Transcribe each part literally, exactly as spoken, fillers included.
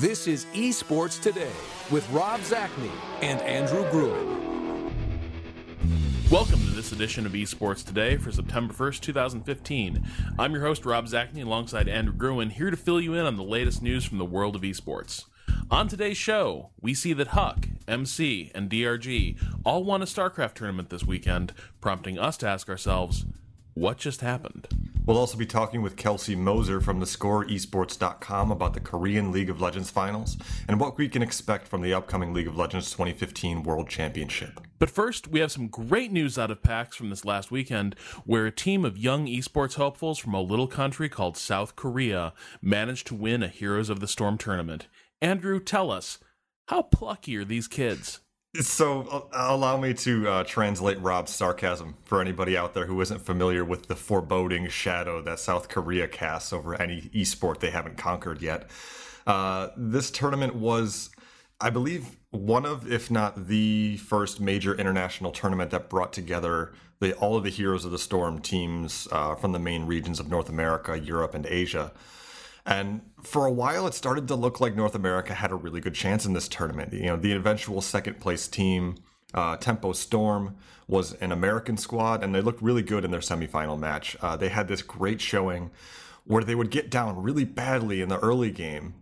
This is Esports Today with Rob Zachney and Andrew Gruen. Welcome to this edition of Esports Today for September first, two thousand fifteen. I'm your host, Rob Zachney, alongside Andrew Gruen, here to fill you in on the latest news from the world of esports. On today's show, we see that Huck, M C, and D R G all won a StarCraft tournament this weekend, prompting us to ask ourselves, what just happened? We'll also be talking with Kelsey Moser from the score esports dot com about the Korean League of Legends finals and what we can expect from the upcoming League of Legends twenty fifteen World Championship. But first, we have some great news out of PAX from this last weekend, where a team of young esports hopefuls from a little country called South Korea managed to win a Heroes of the Storm tournament. Andrew, tell us, how plucky are these kids? So uh, allow me to uh, translate Rob's sarcasm for anybody out there who isn't familiar with the foreboding shadow that South Korea casts over any esport they haven't conquered yet. Uh, this tournament was, I believe, one of, if not the first major international tournament that brought together the, all of the Heroes of the Storm teams uh, from the main regions of North America, Europe, and Asia. And for a while, it started to look like North America had a really good chance in this tournament. You know, the eventual second-place team, uh, Tempo Storm, was an American squad, and they looked really good in their semifinal match. Uh, they had this great showing where they would get down really badly in the early game,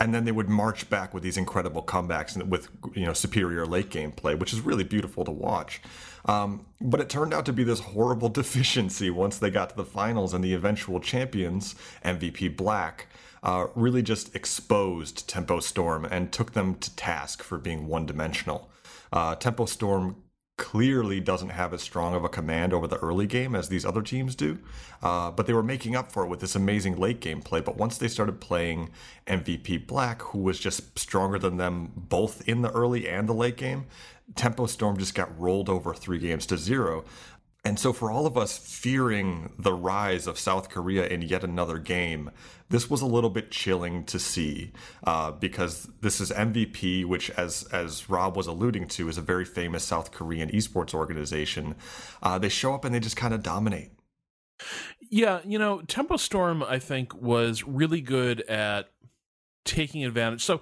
and then they would march back with these incredible comebacks and with, you know, superior late game play, which is really beautiful to watch. Um, but it turned out to be this horrible deficiency once they got to the finals, and the eventual champions, M V P Black, uh, really just exposed Tempo Storm and took them to task for being one-dimensional. Uh, Tempo Storm clearly doesn't have as strong of a command over the early game as these other teams do, uh, but they were making up for it with this amazing late game play. But once they started playing M V P Black, who was just stronger than them both in the early and the late game, Tempo Storm just got rolled over three games to zero. And so for all of us fearing the rise of South Korea in yet another game, this was a little bit chilling to see, uh, because this is M V P, which, as as Rob was alluding to, is a very famous South Korean esports organization. Uh, they show up and they just kind of dominate. Yeah, you know, Tempo Storm, I think, was really good at taking advantage. So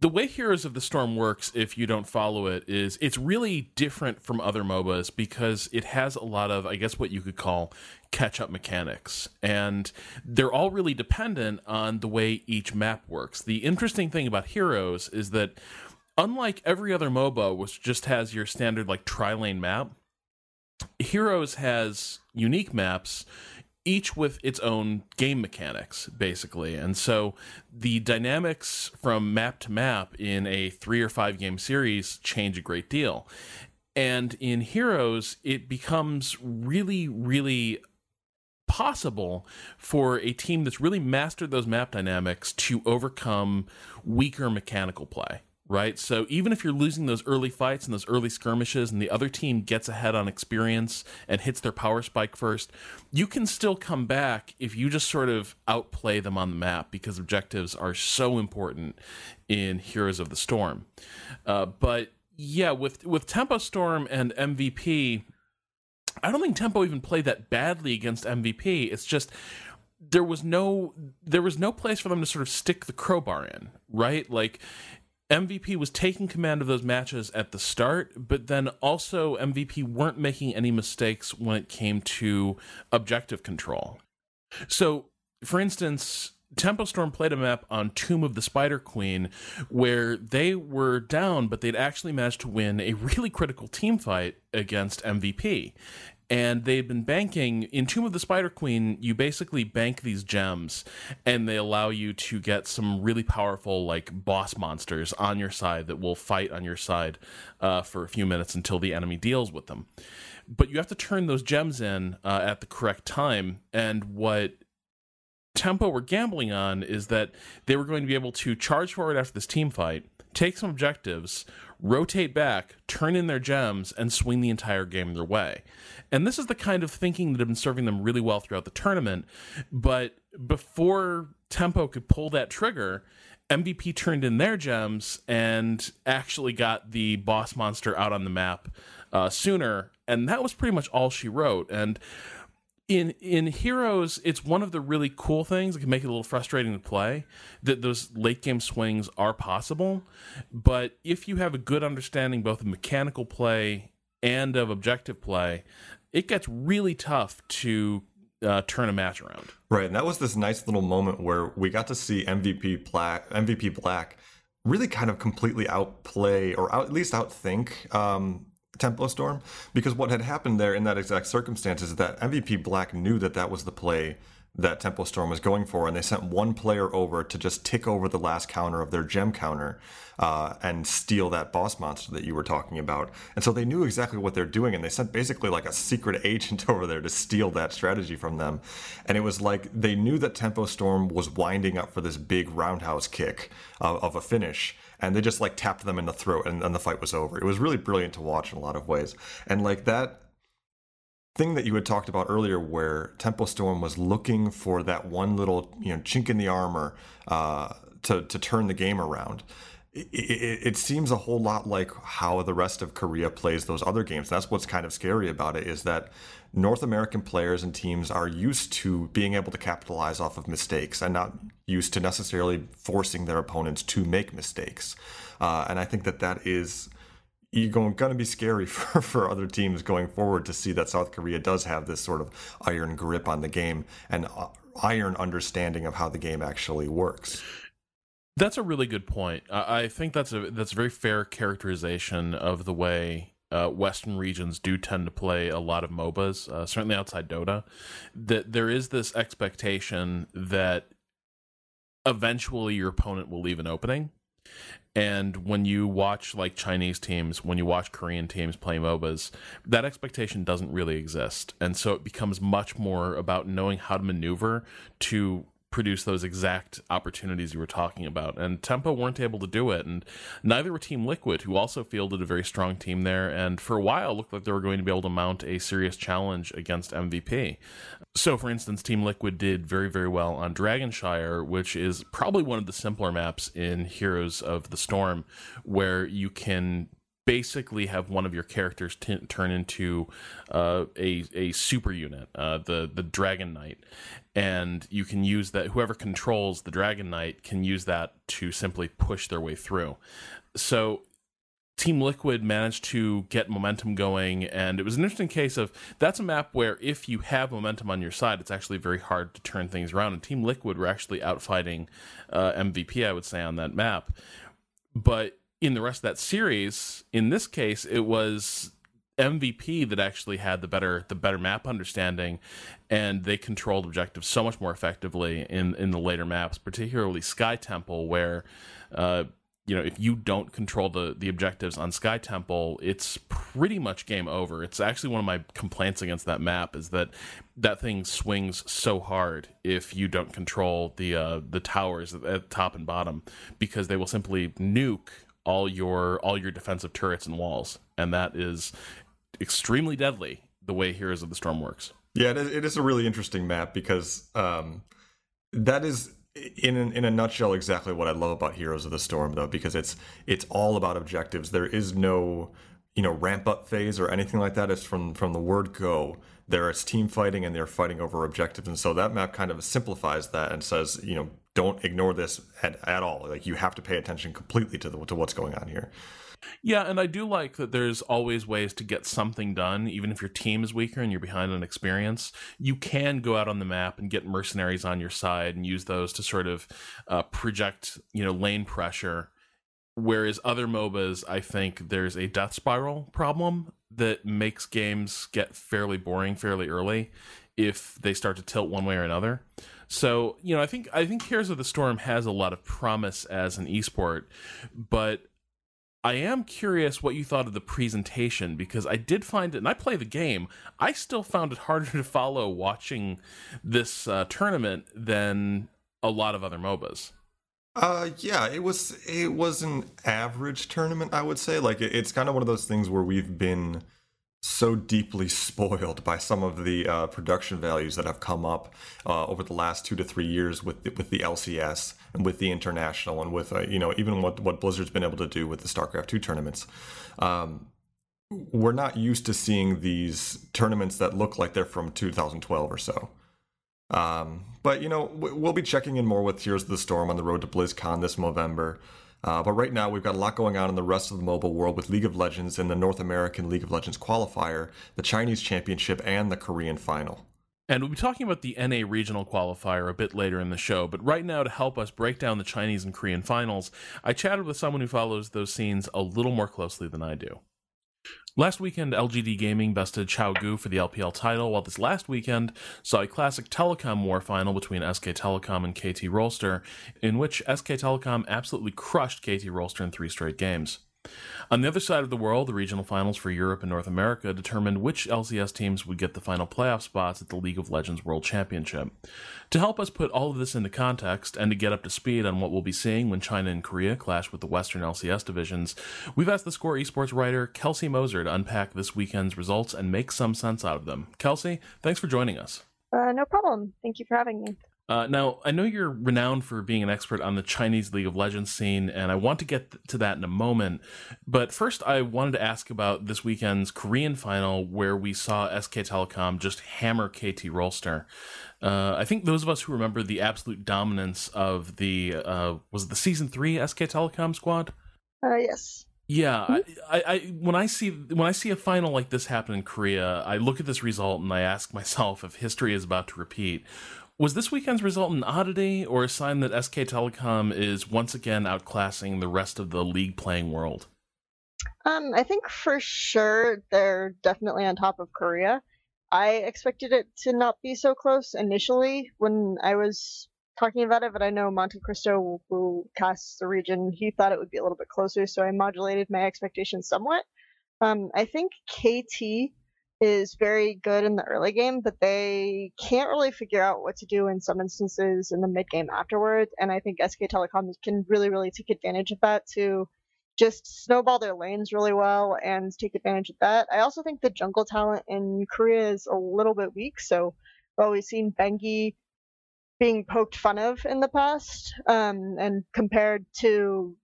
the way Heroes of the Storm works, if you don't follow it, is it's really different from other MOBAs because it has a lot of, I guess, what you could call catch-up mechanics. And they're all really dependent on the way each map works. The interesting thing about Heroes is that, unlike every other MOBA, which just has your standard like tri-lane map, Heroes has unique maps, each with its own game mechanics, basically. And so the dynamics from map to map in a three or five game series change a great deal. And in Heroes, it becomes really, really possible for a team that's really mastered those map dynamics to overcome weaker mechanical play, right? So even if you're losing those early fights and those early skirmishes and the other team gets ahead on experience and hits their power spike first, you can still come back if you just sort of outplay them on the map, because objectives are so important in Heroes of the Storm. Uh, but yeah, with, with Tempo Storm and M V P, I don't think Tempo even played that badly against M V P. It's just there was no there was no place for them to sort of stick the crowbar in, right? Like, M V P was taking command of those matches at the start, but then also M V P weren't making any mistakes when it came to objective control. So, for instance, Tempo Storm played a map on Tomb of the Spider Queen where they were down, but they'd actually managed to win a really critical team fight against M V P. And they've been banking in Tomb of the Spider Queen. You basically bank these gems, and they allow you to get some really powerful, like, boss monsters on your side that will fight on your side uh, for a few minutes until the enemy deals with them. But you have to turn those gems in uh, at the correct time. And what Tempo were gambling on is that they were going to be able to charge forward after this team fight, take some objectives, rotate back, turn in their gems, and swing the entire game their way. And this is the kind of thinking that had been serving them really well throughout the tournament. But before Tempo could pull that trigger, M V P turned in their gems and actually got the boss monster out on the map uh, sooner. And that was pretty much all she wrote. And in in Heroes, it's one of the really cool things that can make it a little frustrating to play, that those late game swings are possible. But if you have a good understanding both of mechanical play and of objective play, it gets really tough to uh, turn a match around. Right, and that was this nice little moment where we got to see M V P Black, M V P Black really kind of completely outplay, or out, at least outthink, um, Tempo Storm, because what had happened there in that exact circumstance is that M V P Black knew that that was the play that Tempo Storm was going for, and they sent one player over to just tick over the last counter of their gem counter uh, and steal that boss monster that you were talking about. And so they knew exactly what they're doing, and they sent basically like a secret agent over there to steal that strategy from them. And it was like they knew that Tempo Storm was winding up for this big roundhouse kick uh, of a finish, and they just like tapped them in the throat, and, and the fight was over. It was really brilliant to watch in a lot of ways. And like that thing that you had talked about earlier, where Tempo Storm was looking for that one little, you know, chink in the armor uh, to to turn the game around. It, it, it seems a whole lot like how the rest of Korea plays those other games. That's what's kind of scary about it, is that North American players and teams are used to being able to capitalize off of mistakes and not used to necessarily forcing their opponents to make mistakes. Uh, and I think that that is you're going, going to be scary for, for other teams going forward, to see that South Korea does have this sort of iron grip on the game and iron understanding of how the game actually works. That's a really good point. Uh, I think that's a that's a very fair characterization of the way uh, Western regions do tend to play a lot of MOBAs, uh, certainly outside Dota, that there is this expectation that eventually your opponent will leave an opening. And when you watch like Chinese teams, when you watch Korean teams play MOBAs, that expectation doesn't really exist. And so it becomes much more about knowing how to maneuver to produce those exact opportunities you were talking about. And Tempo weren't able to do it, and neither were Team Liquid, who also fielded a very strong team there, and for a while looked like they were going to be able to mount a serious challenge against M V P. So, for instance, Team Liquid did very, very well on Dragonshire, which is probably one of the simpler maps in Heroes of the Storm, where you can basically have one of your characters t- turn into uh, a a super unit, uh, the the Dragon Knight, and you can use that. Whoever controls the Dragon Knight can use that to simply push their way through. So Team Liquid managed to get momentum going, and it was an interesting case of that's a map where if you have momentum on your side, it's actually very hard to turn things around. And Team Liquid were actually outfighting uh, M V P, I would say, on that map, but in the rest of that series, in this case, it was M V P that actually had the better the better map understanding, and they controlled objectives so much more effectively in, in the later maps, particularly Sky Temple, where uh, you know, if you don't control the, the objectives on Sky Temple, it's pretty much game over. It's actually one of my complaints against that map, is that that thing swings so hard if you don't control the uh, the towers at, at top and bottom, because they will simply nuke all your all your defensive turrets and walls, and that is extremely deadly the way Heroes of the Storm works. Yeah, it is, it is a really interesting map, because um, that is in in a nutshell exactly what I love about Heroes of the Storm, though, because it's it's all about objectives. There is no you know ramp up phase or anything like that. It's from from the word go. There is team fighting, and they're fighting over objectives, and so that map kind of simplifies that and says, you know, don't ignore this at, at all. Like, you have to pay attention completely to the, to what's going on here. Yeah, and I do like that there's always ways to get something done, even if your team is weaker and you're behind on experience. You can go out on the map and get mercenaries on your side and use those to sort of uh, project, you know, lane pressure. Whereas other MOBAs, I think there's a death spiral problem that makes games get fairly boring fairly early if they start to tilt one way or another. So, you know, I think I think Heroes of the Storm has a lot of promise as an esport, but I am curious what you thought of the presentation, because I did find it, and I play the game, I still found it harder to follow watching this uh, tournament than a lot of other MOBAs. Uh, yeah, it was it was an average tournament, I would say. Like, it, it's kind of one of those things where we've been so deeply spoiled by some of the uh, production values that have come up uh, over the last two to three years with with the L C S and with the international, and with uh, you know even what what Blizzard's been able to do with the StarCraft two tournaments. Um, we're not used to seeing these tournaments that look like they're from two thousand twelve or so. Um, but, you know, we'll be checking in more with Heroes of the Storm on the road to BlizzCon this November. Uh, but right now, we've got a lot going on in the rest of the mobile world with League of Legends and the North American League of Legends qualifier, the Chinese championship, and the Korean final. And we'll be talking about the N A regional qualifier a bit later in the show, but right now, to help us break down the Chinese and Korean finals, I chatted with someone who follows those scenes a little more closely than I do. Last weekend, L G D Gaming bested Chao Gu for the L P L title, while this last weekend saw a classic telecom war final between S K Telecom and K T Rolster, in which S K Telecom absolutely crushed K T Rolster in three straight games. On the other side of the world, the regional finals for Europe and North America determined which L C S teams would get the final playoff spots at the League of Legends World Championship. To help us put all of this into context and to get up to speed on what we'll be seeing when China and Korea clash with the Western L C S divisions, we've asked the Score esports writer Kelsey Moser to unpack this weekend's results and make some sense out of them. Kelsey, thanks for joining us. Uh, no problem. Thank you for having me. Uh, now, I know you're renowned for being an expert on the Chinese League of Legends scene, and I want to get th- to that in a moment. But first, I wanted to ask about this weekend's Korean final, where we saw S K Telecom just hammer K T Rolster. Uh, I think those of us who remember the absolute dominance of the, uh, was it the Season three S K Telecom squad? Uh, yes. Yeah, I, I when I see when I see a final like this happen in Korea, I look at this result and I ask myself if history is about to repeat. Was this weekend's result an oddity or a sign that S K Telecom is once again outclassing the rest of the league-playing world? Um, I think for sure they're definitely on top of Korea. I expected it to not be so close initially when I was talking about it, but I know Monte Cristo, who casts the region, he thought it would be a little bit closer, so I modulated my expectations somewhat. Um, I think K T is very good in the early game, but they can't really figure out what to do in some instances in the mid-game afterwards, and I think S K Telecom can really, really take advantage of that to just snowball their lanes really well and take advantage of that. I also think the jungle talent in Korea is a little bit weak, so while we've seen Bengi being poked fun of in the past, um, and compared to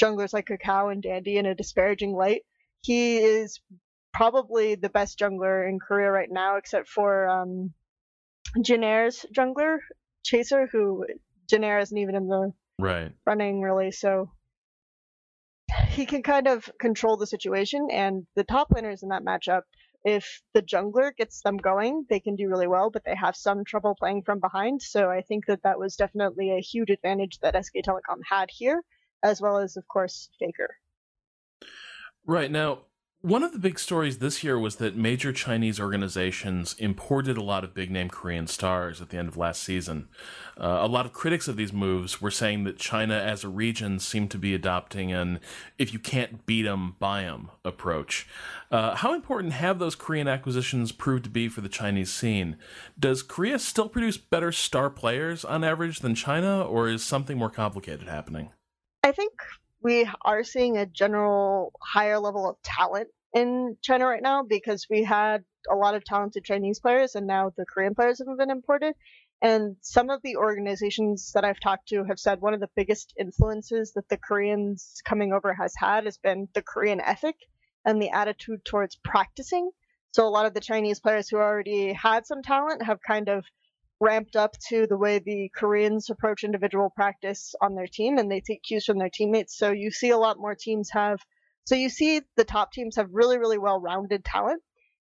junglers like Kakao and Dandy in a disparaging light, he is probably the best jungler in Korea right now, except for um, Jenner's jungler, Chaser, who Jenner isn't even in the right running really, so he can kind of control the situation, and the top laners in that matchup, if the jungler gets them going, they can do really well, but they have some trouble playing from behind. So I think that that was definitely a huge advantage that S K Telecom had here, as well as, of course, Faker. Right. Now, one of the big stories this year was that major Chinese organizations imported a lot of big-name Korean stars at the end of last season. Uh, a lot of critics of these moves were saying that China as a region seemed to be adopting an if-you-can't-beat-em-buy-em approach. Uh, how important have those Korean acquisitions proved to be for the Chinese scene? Does Korea still produce better star players on average than China, or is something more complicated happening? I think we are seeing a general higher level of talent in China right now because we had a lot of talented Chinese players and now the Korean players have been imported. And some of the organizations that I've talked to have said one of the biggest influences that the Koreans coming over has had has been the Korean ethic and the attitude towards practicing. So a lot of the Chinese players who already had some talent have kind of ramped up to the way the Koreans approach individual practice on their team, and they take cues from their teammates. So you see a lot more teams have, so you see the top teams have really, really well-rounded talent.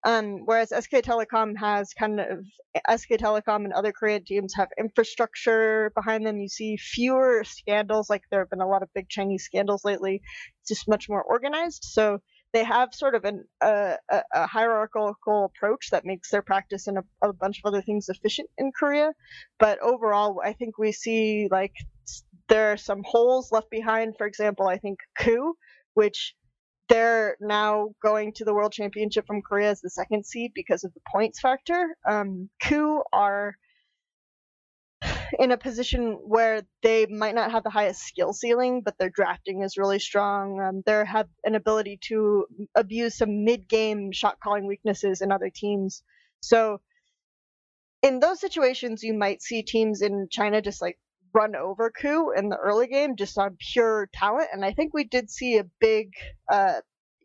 Um, whereas S K Telecom has kind of, S K Telecom and other Korean teams have infrastructure behind them. You see fewer scandals, like there have been a lot of big Chinese scandals lately. It's just much more organized. So they have sort of an, uh, a, a hierarchical approach that makes their practice and a, a bunch of other things efficient in Korea. But overall, I think we see like there are some holes left behind. For example, I think Koo, which they're now going to the World Championship from Korea as the second seed because of the points factor. Um, Koo are in a position where they might not have the highest skill ceiling, but their drafting is really strong. Um, they have an ability to abuse some mid-game shot-calling weaknesses in other teams. So in those situations, you might see teams in China just like run over Koo in the early game just on pure talent. And I think we did see a big uh,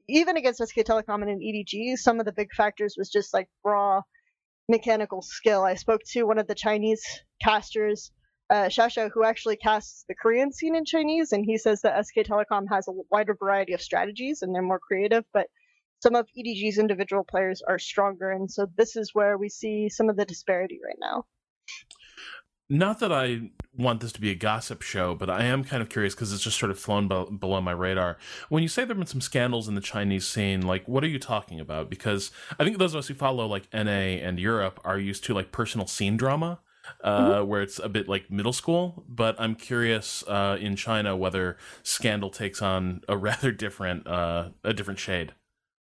even against S K Telecom and an E D G, some of the big factors was just like raw mechanical skill. I spoke to one of the Chinese casters, uh, Shasha, who actually casts the Korean scene in Chinese, and he says that S K Telecom has a wider variety of strategies and they're more creative, but some of E D G's individual players are stronger, and so this is where we see some of the disparity right now. Not that I want this to be a gossip show, but I am kind of curious because it's just sort of flown be- below my radar. When you say there have been some scandals in the Chinese scene, like, what are you talking about? Because I think those of us who follow, like, N A and Europe are used to, like, personal scene drama, uh, mm-hmm. where it's a bit like middle school. But I'm curious uh, in China whether scandal takes on a rather different, uh, a different shade.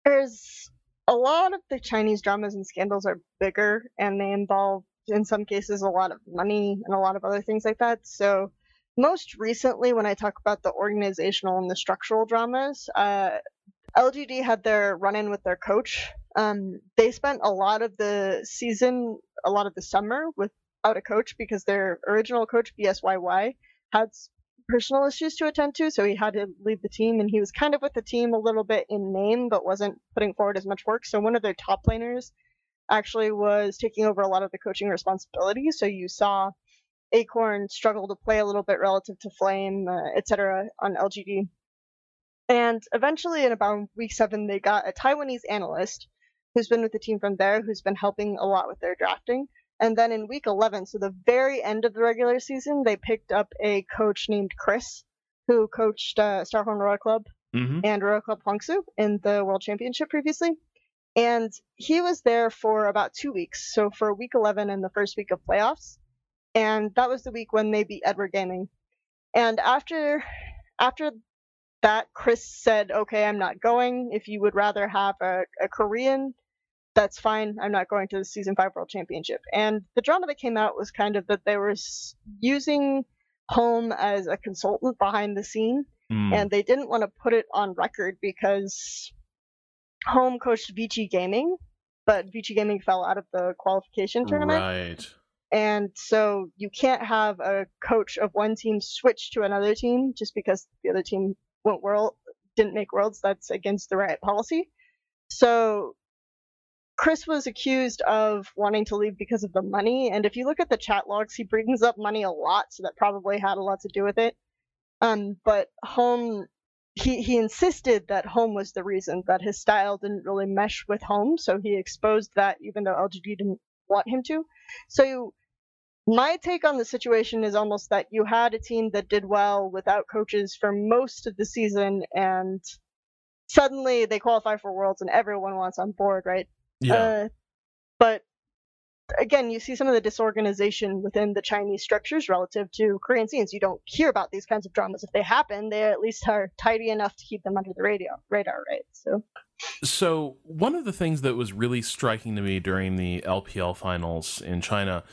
There's a lot of the Chinese dramas and scandals are bigger, and they involve, in some cases, a lot of money and a lot of other things like that. So most recently, when I talk about the organizational and the structural dramas, uh, L G D had their run-in with their coach. Um, they spent a lot of the season, a lot of the summer without a coach because their original coach, B S Y Y, had personal issues to attend to. So he had to leave the team, and he was kind of with the team a little bit in name, but wasn't putting forward as much work. So one of their top laners actually was taking over a lot of the coaching responsibilities. So you saw Acorn struggle to play a little bit relative to Flame, uh, et cetera on L G D. And eventually in about week seven, they got a Taiwanese analyst who's been with the team from there, who's been helping a lot with their drafting. And then in week eleven, so the very end of the regular season, they picked up a coach named Chris, who coached uh, Starhorn Royal Club mm-hmm. and Royal Club Hwangsu in the World Championship previously. And he was there for about two weeks, so for week eleven and the first week of playoffs. And that was the week when they beat Edward Gaming. And after after that, Chris said, okay, I'm not going. If you would rather have a, a Korean, that's fine. I'm not going to the Season five World Championship. And the drama that came out was kind of that they were using Homme as a consultant behind the scene. Mm. And they didn't want to put it on record because Homme coached V G Gaming, but V G Gaming fell out of the qualification tournament. Right. And so you can't have a coach of one team switch to another team just because the other team went world didn't make worlds. That's against the Riot policy. So Chris was accused of wanting to leave because of the money. And if you look at the chat logs, he brings up money a lot, so that probably had a lot to do with it. Um, but Homme... He he insisted that Homme was the reason, that his style didn't really mesh with Homme, so he exposed that even though L G D didn't want him to. So you, my take on the situation is almost that you had a team that did well without coaches for most of the season, and suddenly they qualify for Worlds and everyone wants on board, right? Yeah. Uh, but again, you see some of the disorganization within the Chinese structures relative to Korean scenes. You don't hear about these kinds of dramas. If they happen, they at least are tidy enough to keep them under the radio, radar, right? So so one of the things that was really striking to me during the L P L finals in China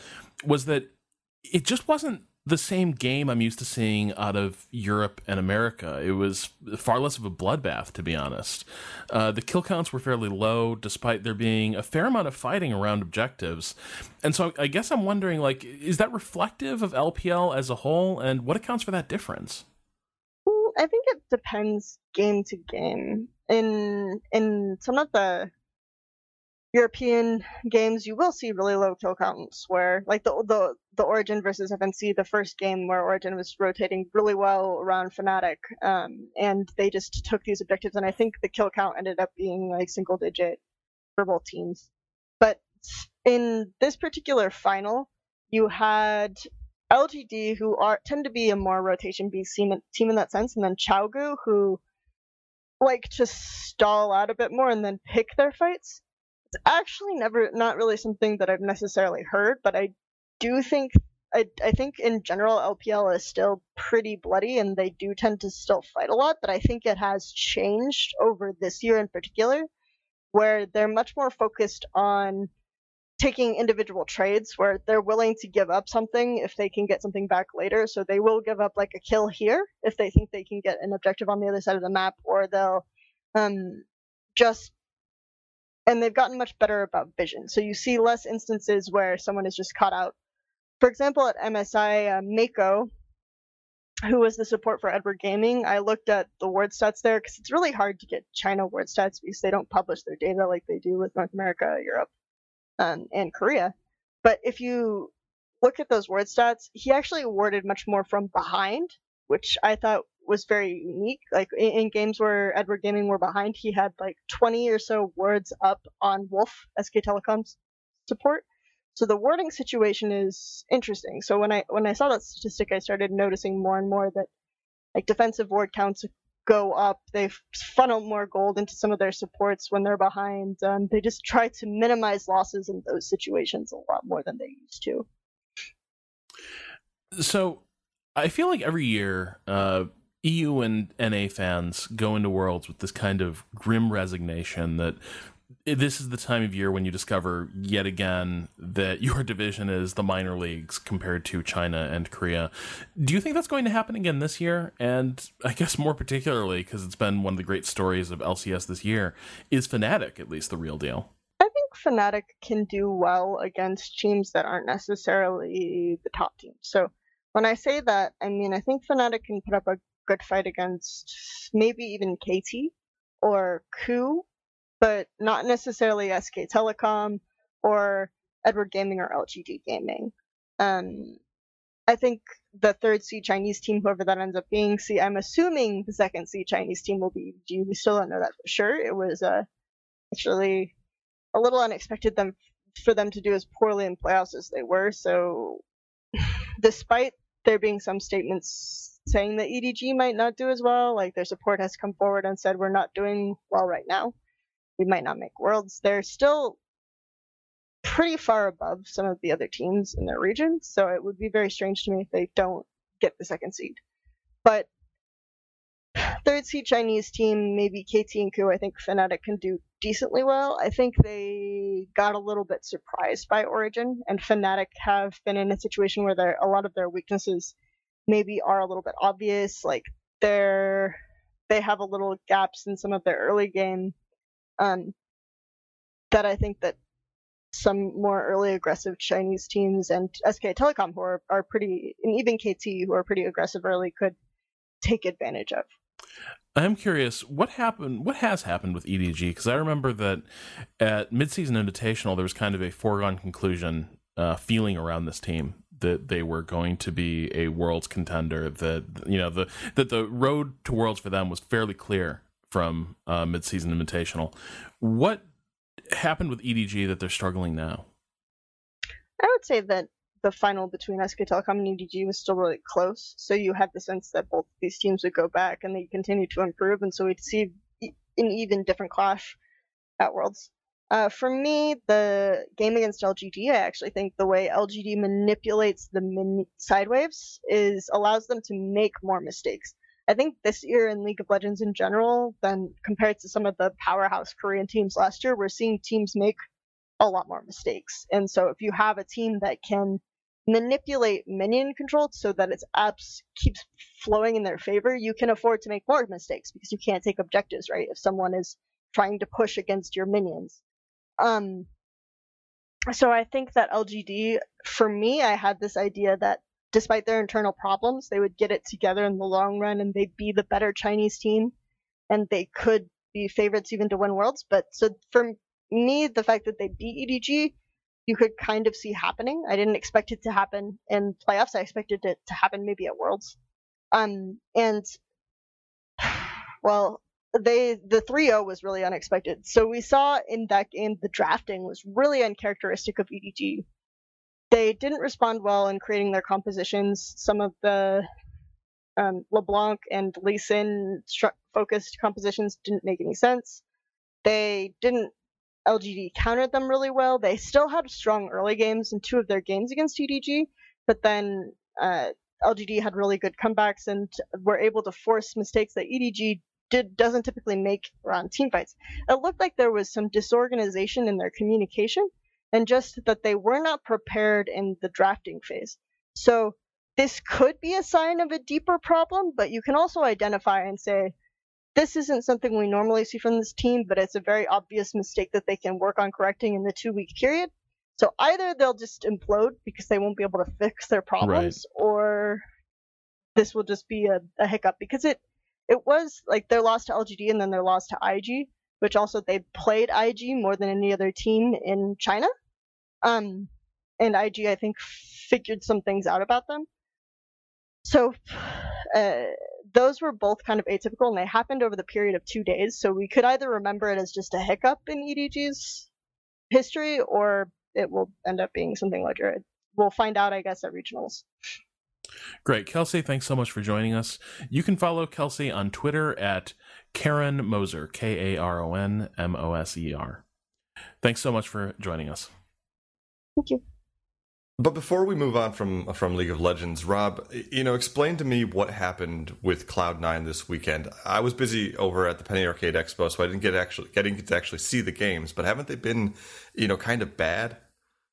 was that it just wasn't the same game I'm used to seeing out of Europe and America. It was far less of a bloodbath, to be honest. Uh, the kill counts were fairly low, despite there being a fair amount of fighting around objectives. And so I guess I'm wondering, like, is that reflective of L P L as a whole, and what accounts for that difference? Well, I think it depends game to game. In in some of the European games, you will see really low kill counts where, like, the the the Origin versus F N C, the first game where Origin was rotating really well around Fnatic, um, and they just took these objectives, and I think the kill count ended up being, like, single digit for both teams. But in this particular final, you had L G D, who are tend to be a more rotation-based team, team in that sense, and then Chaogu, who like to stall out a bit more and then pick their fights. It's actually never not really something that I've necessarily heard, but I do think I I think in general L P L is still pretty bloody, and they do tend to still fight a lot. But I think it has changed over this year in particular, where they're much more focused on taking individual trades, where they're willing to give up something if they can get something back later. So they will give up like a kill here if they think they can get an objective on the other side of the map, or they'll um just. And they've gotten much better about vision. So you see less instances where someone is just caught out. For example, at M S I, uh, Mako who was the support for Edward Gaming, I looked at the word stats there because it's really hard to get China word stats because they don't publish their data like they do with North America, Europe, um, and Korea. But if you look at those word stats, he actually awarded much more from behind, which I thought was very unique. Like in, in games where Edward Gaming were behind, he had like twenty or so words up on Wolf, S K Telecom's support. So the wording situation is interesting. So when I when I saw that statistic, I started noticing more and more that like defensive ward counts go up. They funnel more gold into some of their supports when they're behind. Um, they just try to minimize losses in those situations a lot more than they used to. So I feel like every year, uh, E U and N A fans go into Worlds with this kind of grim resignation that this is the time of year when you discover yet again that your division is the minor leagues compared to China and Korea. Do you think that's going to happen again this year? And I guess more particularly, because it's been one of the great stories of L C S this year, is Fnatic at least the real deal? I think Fnatic can do well against teams that aren't necessarily the top team. So when I say that, I mean, I think Fnatic can put up a good fight against maybe even K T or Koo, but not necessarily S K Telecom or Edward Gaming or L G D Gaming. Um, I think the third seed Chinese team, whoever that ends up being, see, I'm assuming the second seed Chinese team will be E D G. We still don't know that for sure. It was uh, actually a little unexpected them for them to do as poorly in playoffs as they were. So despite there being some statements saying that E D G might not do as well, like their support has come forward and said, we're not doing well right now. We might not make Worlds. They're still pretty far above some of the other teams in their region, so it would be very strange to me if they don't get the second seed. But third seed Chinese team, maybe K T and Koo, I think Fnatic can do decently well. I think they got a little bit surprised by Origin, and Fnatic have been in a situation where a lot of their weaknesses maybe are a little bit obvious. Like they're they have a little gaps in some of their early game. Um, that I think that some more early aggressive Chinese teams and S K Telecom, who are, are pretty, and even K T, who are pretty aggressive early, could take advantage of. I'm curious, what happened? What has happened with E D G? Because I remember that at midseason invitational, there was kind of a foregone conclusion uh, feeling around this team that they were going to be a Worlds contender. That you know the that the road to Worlds for them was fairly clear from uh, mid-season invitational. What happened with E D G that they're struggling now? I would say that the final between S K Telecom and E D G was still really close, so you had the sense that both these teams would go back and they continued to improve, and so we'd see an even different clash at Worlds. Uh, for me, the game against L G D, I actually think the way L G D manipulates the min- sidewaves is allows them to make more mistakes. I think this year in League of Legends in general, then compared to some of the powerhouse Korean teams last year, we're seeing teams make a lot more mistakes. And so if you have a team that can manipulate minion control so that its apps keeps flowing in their favor, you can afford to make more mistakes because you can't take objectives, right? If someone is trying to push against your minions. Um, so I think that L G D, for me, I had this idea that despite their internal problems, they would get it together in the long run and they'd be the better Chinese team and they could be favorites even to win Worlds. But so for me, the fact that they beat E D G, you could kind of see happening. I didn't expect it to happen in playoffs. I expected it to happen maybe at Worlds. Um, and well, they the three oh was really unexpected. So we saw in that game, the drafting was really uncharacteristic of E D G. They didn't respond well in creating their compositions. Some of the um, LeBlanc and Lee Sin stru- focused compositions didn't make any sense. They didn't, L G D countered them really well. They still had strong early games in two of their games against E D G, but then uh, L G D had really good comebacks and were able to force mistakes that E D G did, doesn't typically make around teamfights. It looked like there was some disorganization in their communication, and just that they were not prepared in the drafting phase. So this could be a sign of a deeper problem, but you can also identify and say, this isn't something we normally see from this team, but it's a very obvious mistake that they can work on correcting in the two-week period. So either they'll just implode because they won't be able to fix their problems, right, or this will just be a, a hiccup, because it it was like their loss to L G D and then their loss to I G, which also they played I G more than any other team in China. Um, and I G, I think, figured some things out about them. So uh, those were both kind of atypical, and they happened over the period of two days. So we could either remember it as just a hiccup in E D G's history, or it will end up being something larger. We'll find out, I guess, at regionals. Great. Kelsey, thanks so much for joining us. You can follow Kelsey on Twitter at Karen Moser, K A R O N M O S E R. Thanks so much for joining us. Thank you. But before we move on from from League of Legends, Rob, you know, explain to me what happened with Cloud nine this weekend. I was busy over at the Penny Arcade Expo, so I didn't get actually I didn't get to actually see the games. But haven't they been, you know, kind of bad?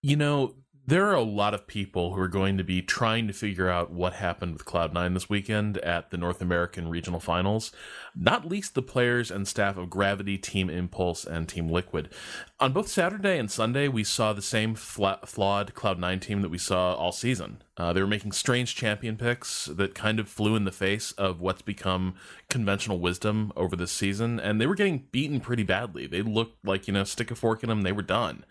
You know, there are a lot of people who are going to be trying to figure out what happened with Cloud nine this weekend at the North American Regional Finals, not least the players and staff of Gravity, Team Impulse, and Team Liquid. On both Saturday and Sunday, we saw the same fla- flawed Cloud nine team that we saw all season. Uh, they were making strange champion picks that kind of flew in the face of what's become conventional wisdom over this season, and they were getting beaten pretty badly. They looked like, you know, stick a fork in them, they were done.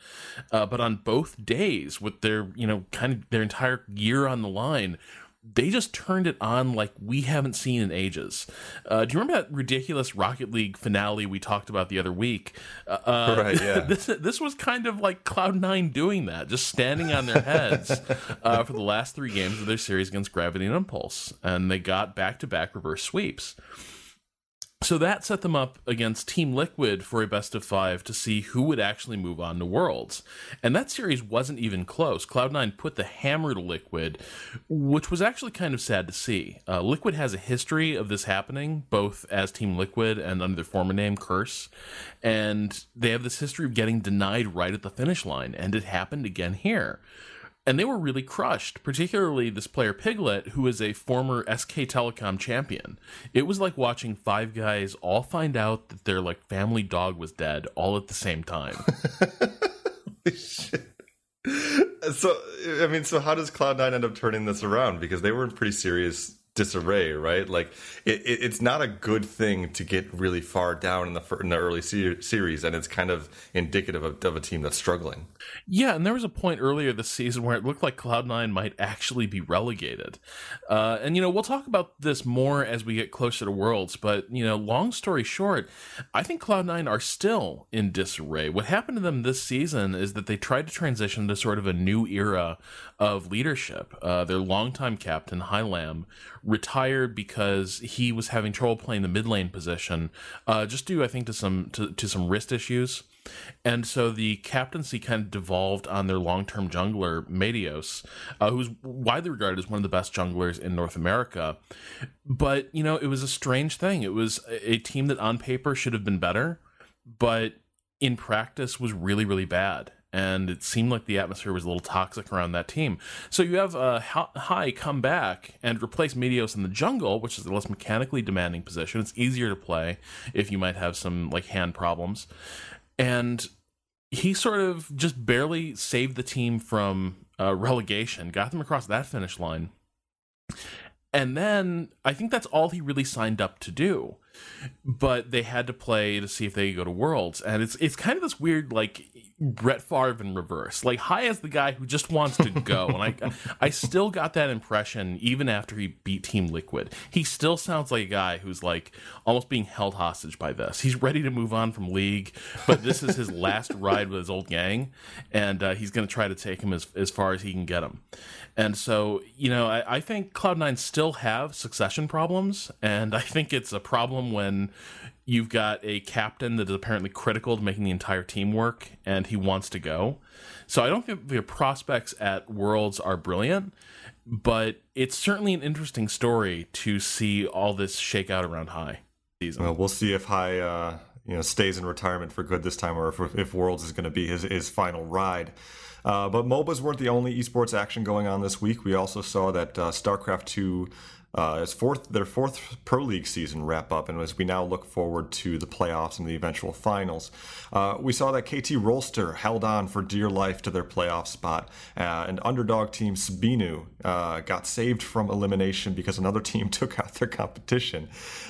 Uh, but on both days, with their, you know, kind of their entire year on the line, they just turned it on like we haven't seen in ages. Uh, do you remember that ridiculous Rocket League finale we talked about the other week? Uh, right, yeah. this, this was kind of like Cloud nine doing that, just standing on their heads uh, for the last three games of their series against Gravity and Impulse. And they got back-to-back reverse sweeps. So that set them up against Team Liquid for a best of five to see who would actually move on to Worlds. And that series wasn't even close. Cloud nine put the hammer to Liquid, which was actually kind of sad to see. Uh, Liquid has a history of this happening, both as Team Liquid and under their former name, Curse. And they have this history of getting denied right at the finish line. And it happened again here. And they were really crushed, particularly this player Piglet, who is a former S K Telecom champion. It was like watching five guys all find out that their like family dog was dead all at the same time. Holy shit. So, I mean, so how does Cloud nine end up turning this around? Because they were in pretty serious disarray, right? Like, it, it, it's not a good thing to get really far down in the in the early ser- series, and it's kind of indicative of, of a team that's struggling. Yeah, and there was a point earlier this season where it looked like Cloud nine might actually be relegated. Uh, and, you know, we'll talk about this more as we get closer to Worlds, but, you know, long story short, I think Cloud nine are still in disarray. What happened to them this season is that they tried to transition to sort of a new era of leadership. Uh, their longtime captain, Hai Lam, retired because he was having trouble playing the mid lane position, uh, just due, I think, to some to, to some wrist issues. And so the captaincy kind of devolved on their long-term jungler, Medios, uh, who's widely regarded as one of the best junglers in North America. But, you know, it was a strange thing. It was a team that on paper should have been better, but in practice was really, really bad. And it seemed like the atmosphere was a little toxic around that team. So you have uh, Hai come back and replace Medios in the jungle, which is the less mechanically demanding position. It's easier to play if you might have some like hand problems. And he sort of just barely saved the team from uh, relegation, got them across that finish line. And then I think that's all he really signed up to do. But they had to play to see if they could go to Worlds. And it's it's kind of this weird, like, Brett Favre in reverse. Like, Hai is the guy who just wants to go. And I I still got that impression even after he beat Team Liquid. He still sounds like a guy who's, like, almost being held hostage by this. He's ready to move on from League, but this is his last ride with his old gang. And uh, he's going to try to take him as, as far as he can get him. And so, you know, I, I think Cloud nine still have succession problems. And I think it's a problem when you've got a captain that is apparently critical to making the entire team work and he wants to go. So I don't think the prospects at Worlds are brilliant, but it's certainly an interesting story to see all this shake out around Hai. Well, we'll see if Hai uh, you know, stays in retirement for good this time, or if, if Worlds is going to be his, his final ride. Uh, but MOBAs weren't the only esports action going on this week. We also saw that uh, StarCraft two Uh, it's fourth, their fourth Pro League season wrap up, and as we now look forward to the playoffs and the eventual finals, uh, we saw that K T Rolster held on for dear life to their playoff spot, uh, and underdog team Sbenu uh, got saved from elimination because another team took out their competition.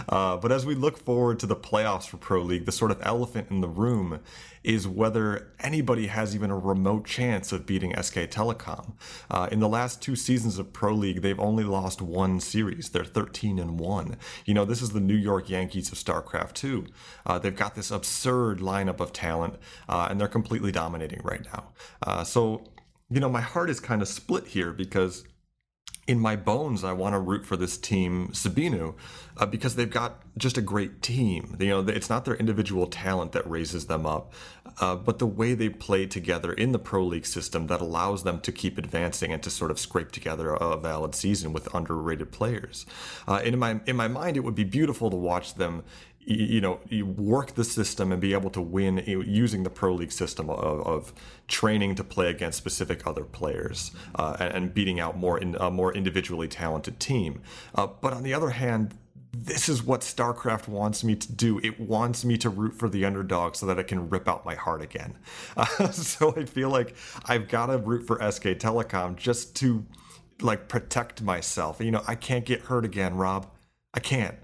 Uh, but as we look forward to the playoffs for Pro League, the sort of elephant in the room is whether anybody has even a remote chance of beating S K Telecom. Uh, in the last two seasons of Pro League, they've only lost one series. They're thirteen and one. You know, this is the New York Yankees of StarCraft two. Uh, they've got this absurd lineup of talent, uh, and they're completely dominating right now. Uh, so, you know, my heart is kind of split here because in my bones, I want to root for this team, Sbenu, uh, because they've got just a great team. You know, it's not their individual talent that raises them up, uh, but the way they play together in the Pro League system that allows them to keep advancing and to sort of scrape together a valid season with underrated players. Uh, and in my in my mind, it would be beautiful to watch them, you know, you work the system and be able to win using the Pro League system of, of training to play against specific other players uh, and, and beating out more in, a more individually talented team. Uh, but on the other hand, this is what StarCraft wants me to do. It wants me to root for the underdog so that I can rip out my heart again. Uh, so I feel like I've got to root for S K Telecom just to, like, protect myself. You know, I can't get hurt again, Rob. I can't.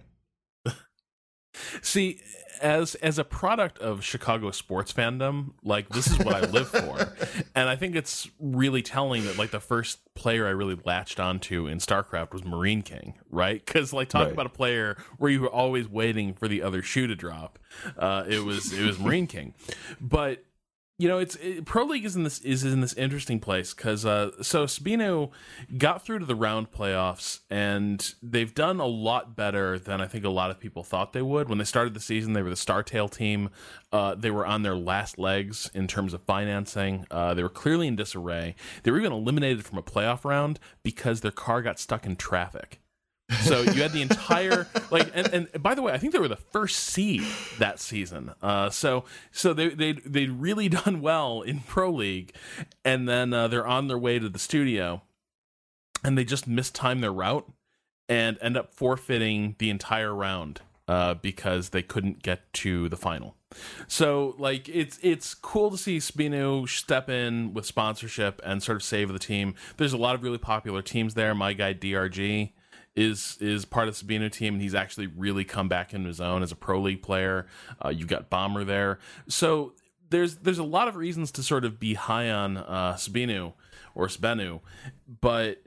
See, as as a product of Chicago sports fandom, like, this is what I live for. And I think it's really telling that, like, the first player I really latched onto in StarCraft was Marine King, right? Because, like, talk right. about a player where you were always waiting for the other shoe to drop. Uh, it was it was Marine King. But, you know, it's it, Pro League is in this is in this interesting place because uh, so Sbenu got through to the round playoffs, and they've done a lot better than I think a lot of people thought they would. When they started the season, they were the Startail team. Uh, they were on their last legs in terms of financing. Uh, they were clearly in disarray. They were even eliminated from a playoff round because their car got stuck in traffic. So you had the entire, like, and, and by the way, I think they were the first seed that season. Uh, so so they they they'd really done well in Pro League, and then uh, they're on their way to the studio, and they just mistime their route and end up forfeiting the entire round uh, because they couldn't get to the final. So, like, it's it's cool to see Sbenu step in with sponsorship and sort of save the team. There's a lot of really popular teams there. My guy D R G is is part of the Sbenu team, and he's actually really come back into his own as a Pro League player. Uh, you've got Bomber there. So there's there's a lot of reasons to sort of be high on uh, Sbenu or Sbenu, but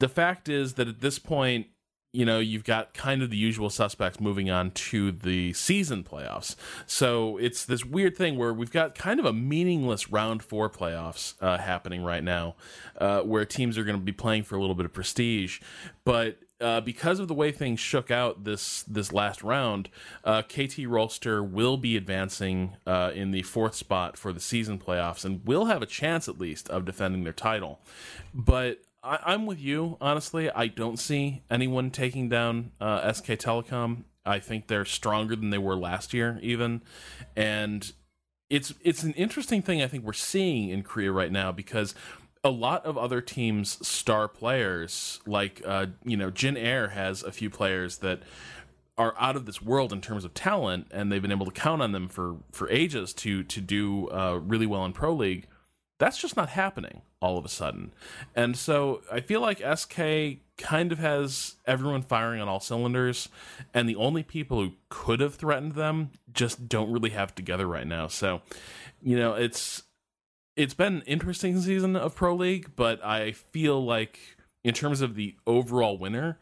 the fact is that at this point, you know, you've got kind of the usual suspects moving on to the season playoffs. So it's this weird thing where we've got kind of a meaningless round four playoffs uh, happening right now, uh, where teams are going to be playing for a little bit of prestige. But Uh, because of the way things shook out this this last round, uh, K T Rolster will be advancing uh, in the fourth spot for the season playoffs and will have a chance, at least, of defending their title. But I, I'm with you, honestly. I don't see anyone taking down uh, S K Telecom. I think they're stronger than they were last year, even. And it's it's an interesting thing I think we're seeing in Korea right now because a lot of other teams' star players, like, uh, you know, Jin Air has a few players that are out of this world in terms of talent, and they've been able to count on them for, for ages to to do uh, really well in Pro League. That's just not happening all of a sudden. And so I feel like S K kind of has everyone firing on all cylinders, and the only people who could have threatened them just don't really have it together right now. So, you know, it's... It's been an interesting season of Pro League, but I feel like in terms of the overall winner,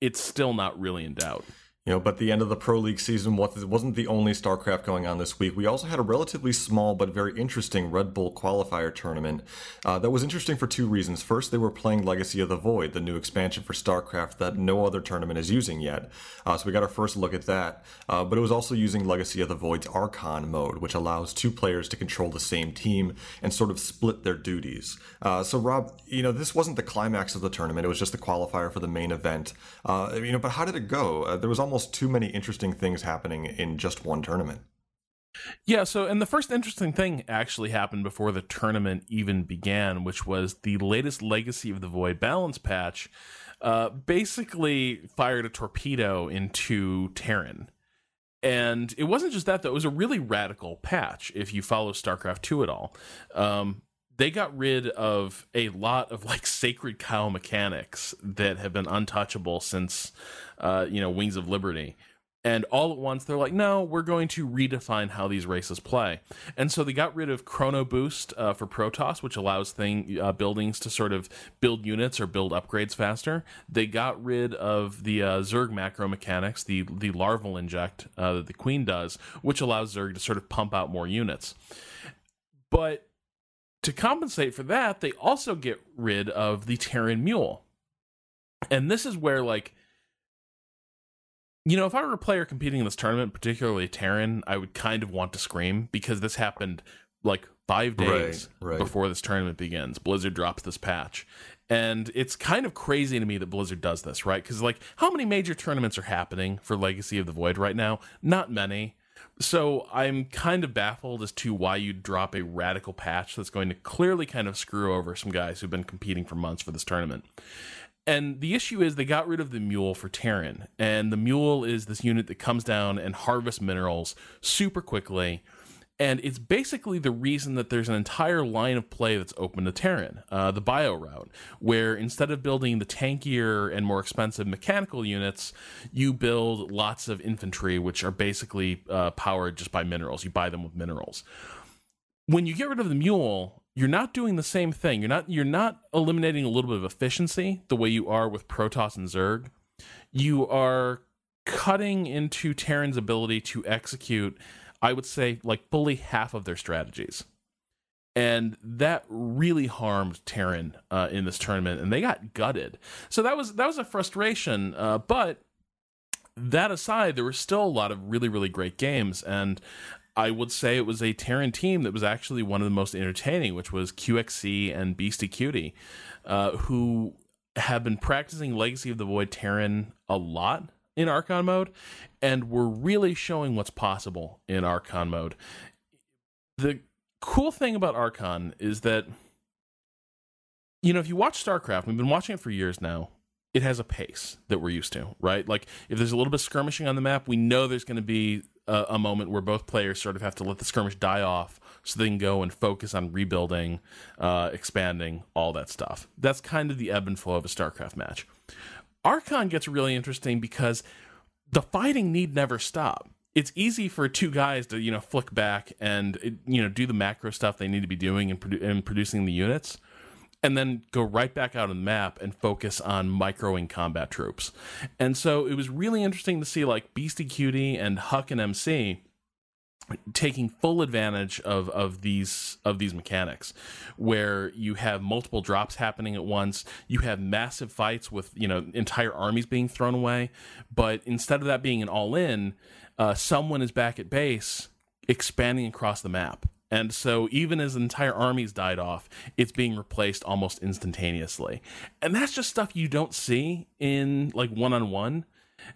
it's still not really in doubt. You know, but the end of the Pro League season wasn't the only StarCraft going on this week. We also had a relatively small but very interesting Red Bull qualifier tournament uh, that was interesting for two reasons. First, they were playing Legacy of the Void, the new expansion for StarCraft that no other tournament is using yet. Uh, so we got our first look at that. Uh, but it was also using Legacy of the Void's Archon mode, which allows two players to control the same team and sort of split their duties. Uh, so, Rob, you know, this wasn't the climax of the tournament. It was just the qualifier for the main event. Uh, you know, but how did it go? Uh, there was almost too many interesting things happening in just one tournament. Yeah, so and the first interesting thing actually happened before the tournament even began, which was the latest Legacy of the Void balance patch uh, basically fired a torpedo into Terran. And it wasn't just that, though. It was a really radical patch, if you follow StarCraft two at all. Um, they got rid of a lot of, like, sacred cow mechanics that have been untouchable since, uh, you know, Wings of Liberty. And all at once, they're like, no, we're going to redefine how these races play. And so they got rid of Chrono Boost uh, for Protoss, which allows thing uh, buildings to sort of build units or build upgrades faster. They got rid of the uh, Zerg macro mechanics, the, the larval inject uh, that the Queen does, which allows Zerg to sort of pump out more units. But to compensate for that, they also get rid of the Terran Mule. And this is where, like, you know, if I were a player competing in this tournament, particularly Terran, I would kind of want to scream, because this happened like five days right, right. before this tournament begins. Blizzard drops this patch. And it's kind of crazy to me that Blizzard does this, right? Because, like, how many major tournaments are happening for Legacy of the Void right now? Not many. So I'm kind of baffled as to why you'd drop a radical patch that's going to clearly kind of screw over some guys who've been competing for months for this tournament. And the issue is they got rid of the Mule for Terran, and the Mule is this unit that comes down and harvests minerals super quickly, and it's basically the reason that there's an entire line of play that's open to Terran, uh, the bio route, where instead of building the tankier and more expensive mechanical units, you build lots of infantry, which are basically uh, powered just by minerals. You buy them with minerals. When you get rid of the Mule, you're not doing the same thing. You're not you're not eliminating a little bit of efficiency the way you are with Protoss and Zerg. You are cutting into Terran's ability to execute, I would say, like fully half of their strategies. And that really harmed Terran uh, in this tournament, and they got gutted. So that was that was a frustration, uh, but that aside, there were still a lot of really, really great games, and I would say it was a Terran team that was actually one of the most entertaining, which was Q X C and Beastie Cutie, uh, who have been practicing Legacy of the Void Terran a lot in Archon mode, and were really showing what's possible in Archon mode. The cool thing about Archon is that, you know, if you watch StarCraft, we've been watching it for years now, it has a pace that we're used to, right? Like, if there's a little bit of skirmishing on the map, we know there's going to be a moment where both players sort of have to let the skirmish die off so they can go and focus on rebuilding, uh, expanding, all that stuff. That's kind of the ebb and flow of a StarCraft match. Archon gets really interesting because the fighting need never stop. It's easy for two guys to, you know, flick back and, you know, do the macro stuff they need to be doing and, produ- and producing the units, and then go right back out on the map and focus on microing combat troops. And so it was really interesting to see, like, Beastie Cutie and Huck and M C taking full advantage of, of these of these mechanics, where you have multiple drops happening at once, you have massive fights with, you know, entire armies being thrown away, but instead of that being an all-in, uh, someone is back at base expanding across the map. And so even as entire armies died off, it's being replaced almost instantaneously. And that's just stuff you don't see in, like, one-on-one.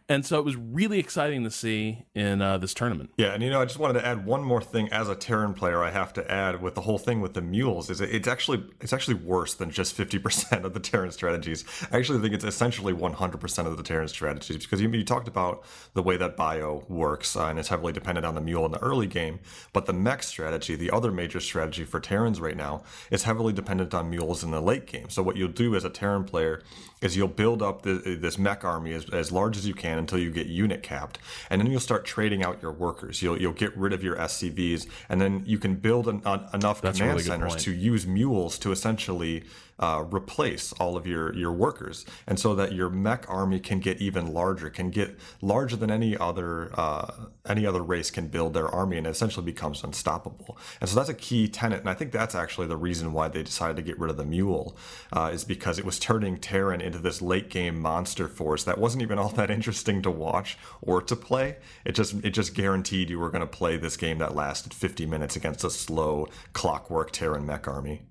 And so it was really exciting to see in uh, this tournament. Yeah, and, you know, I just wanted to add one more thing as a Terran player I have to add with the whole thing with the mules. is It's actually it's actually worse than just fifty percent of the Terran strategies. I actually think it's essentially one hundred percent of the Terran strategies, because you, you talked about the way that bio works, uh, and it's heavily dependent on the mule in the early game. But the mech strategy, the other major strategy for Terrans right now, is heavily dependent on mules in the late game. So what you'll do as a Terran player is you'll build up the, this mech army as, as large as you can until you get unit capped, and then you'll start trading out your workers. You'll you'll get rid of your S C Vs, and then you can build an, an, enough That's command really centers point. to use mules to essentially uh, replace all of your, your workers, and so that your mech army can get even larger, can get larger than any other uh, any other race can build their army, and it essentially becomes unstoppable. And so that's a key tenet, and I think that's actually the reason why they decided to get rid of the mule, uh, is because it was turning Terran into this late game monster force that wasn't even all that interesting to watch or to play. It just it just guaranteed you were going to play this game that lasted fifty minutes against a slow clockwork Terran mech army.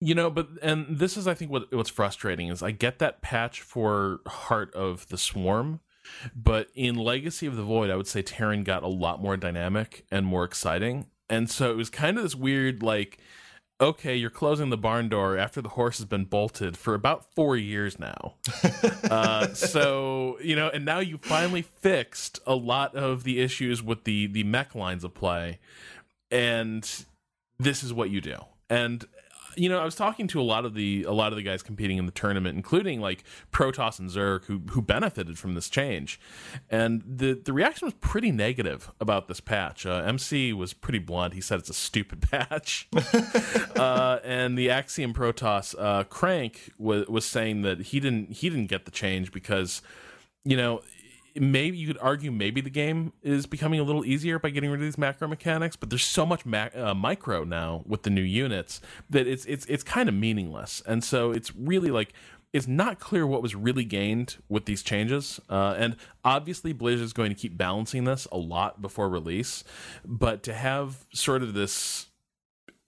You know, but and this is, I think, what what's frustrating is I get that patch for Heart of the Swarm, but in Legacy of the Void, I would say Terran got a lot more dynamic and more exciting, and so it was kind of this weird, like, okay, you're closing the barn door after the horse has been bolted for about four years now. uh, so, you know, and now you finally fixed a lot of the issues with the, the mech lines of play. And this is what you do. And, you know, I was talking to a lot of the a lot of the guys competing in the tournament, including like Protoss and Zerg, who who benefited from this change. And the, the reaction was pretty negative about this patch. Uh, M C was pretty blunt. He said it's a stupid patch. uh, and the Axiom Protoss uh, Crank was was saying that he didn't he didn't get the change because, you know, maybe you could argue maybe the game is becoming a little easier by getting rid of these macro mechanics, but there's so much mac- uh, micro now with the new units that it's it's it's kind of meaningless. And so it's really like it's not clear what was really gained with these changes. Uh, and obviously Blizzard is going to keep balancing this a lot before release, but to have sort of this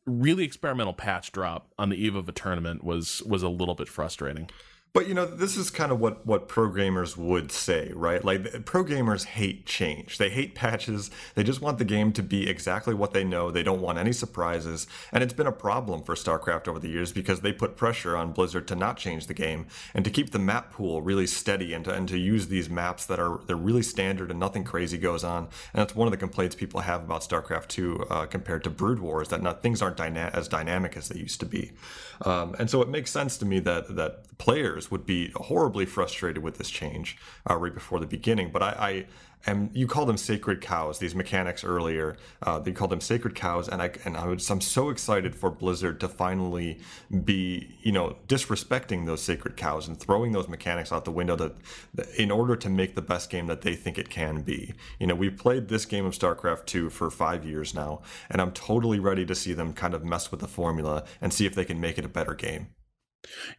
really experimental patch drop on the eve of a tournament was was a little bit frustrating. But, you know, this is kind of what, what pro gamers would say, right? Like, pro gamers hate change. They hate patches. They just want the game to be exactly what they know. They don't want any surprises. And it's been a problem for StarCraft over the years because they put pressure on Blizzard to not change the game and to keep the map pool really steady and to, and to use these maps that are they're really standard and nothing crazy goes on. And that's one of the complaints people have about StarCraft two uh, compared to Brood War, is that not, things aren't dyna- as dynamic as they used to be. Um, and so it makes sense to me that that players would be horribly frustrated with this change uh, right before the beginning. But I, I am, you call them sacred cows, these mechanics earlier. Uh, you call them sacred cows, and I and I would, I'm so excited for Blizzard to finally be, you know, disrespecting those sacred cows and throwing those mechanics out the window that, that in order to make the best game that they think it can be. You know, we've played this game of StarCraft two for five years now, and I'm totally ready to see them kind of mess with the formula and see if they can make it a better game.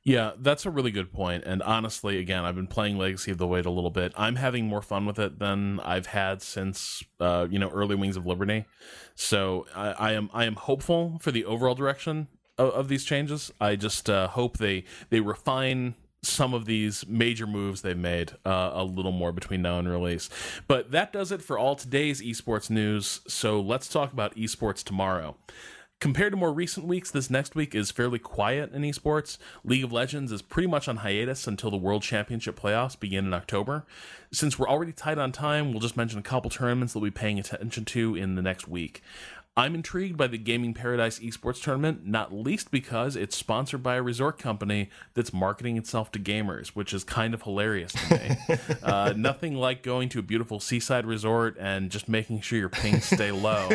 Yeah, that's a really good point. And honestly, again, I've been playing Legacy of the Void a little bit. I'm having more fun with it than I've had since, uh, you know, early Wings of Liberty. So I, I am I am hopeful for the overall direction of, of these changes. I just uh, hope they they refine some of these major moves they've made uh, a little more between now and release. But that does it for all today's esports news. So let's talk about esports tomorrow. Compared to more recent weeks, this next week is fairly quiet in esports. League of Legends is pretty much on hiatus until the World Championship playoffs begin in October. Since we're already tight on time, we'll just mention a couple tournaments that we'll be paying attention to in the next week. I'm intrigued by the Gaming Paradise esports tournament, not least because it's sponsored by a resort company that's marketing itself to gamers, which is kind of hilarious to me. uh, nothing like going to a beautiful seaside resort and just making sure your pings stay low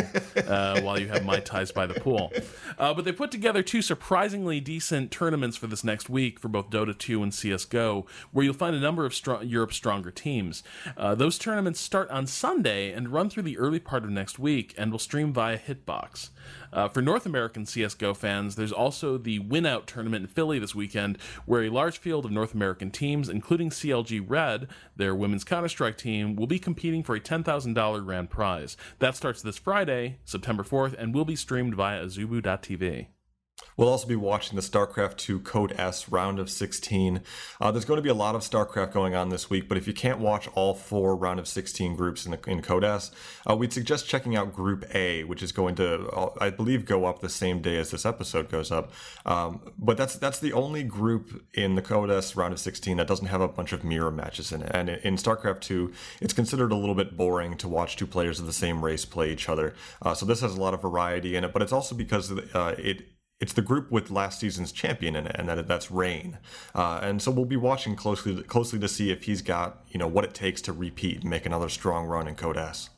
uh, while you have Mai Tais by the pool. Uh, but they put together two surprisingly decent tournaments for this next week for both Dota two and C S G O, where you'll find a number of str- Europe's stronger teams. Uh, those tournaments start on Sunday and run through the early part of next week and will stream via Hitbox. Uh, for North American C S G O fans, there's also the Winout tournament in Philly this weekend, where a large field of North American teams, including C L G Red, their women's Counter-Strike team, will be competing for a ten thousand dollars grand prize. That starts this Friday, September fourth, and will be streamed via Azubu dot T V. We'll also be watching the StarCraft two Code S Round of sixteen. Uh, there's going to be a lot of StarCraft going on this week, but if you can't watch all four Round of sixteen groups in, the, in Code S, uh, we'd suggest checking out Group A, which is going to, uh, I believe, go up the same day as this episode goes up. Um, but that's that's the only group in the Code S Round of sixteen that doesn't have a bunch of mirror matches in it. And in StarCraft two, it's considered a little bit boring to watch two players of the same race play each other. Uh, so this has a lot of variety in it, but it's also because uh, it... It's the group with last season's champion in it, and that that's Rain. Uh, and so we'll be watching closely closely to see if he's got, you know, what it takes to repeat and make another strong run in Code S.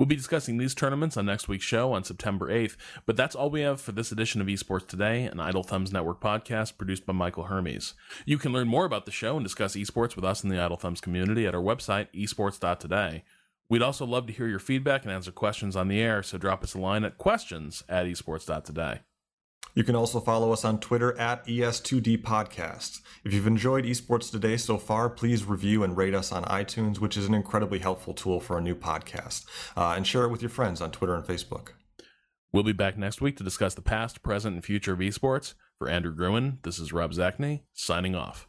We'll be discussing these tournaments on next week's show on September eighth, but that's all we have for this edition of Esports Today, an Idle Thumbs Network podcast produced by Michael Hermes. You can learn more about the show and discuss esports with us in the Idle Thumbs community at our website, esports dot today. We'd also love to hear your feedback and answer questions on the air, so drop us a line at questions at esports dot today. You can also follow us on Twitter at E S two D Podcasts. If you've enjoyed Esports Today so far, please review and rate us on iTunes, which is an incredibly helpful tool for a new podcast. Uh, and share it with your friends on Twitter and Facebook. We'll be back next week to discuss the past, present, and future of esports. For Andrew Gruen, this is Rob Zachney, signing off.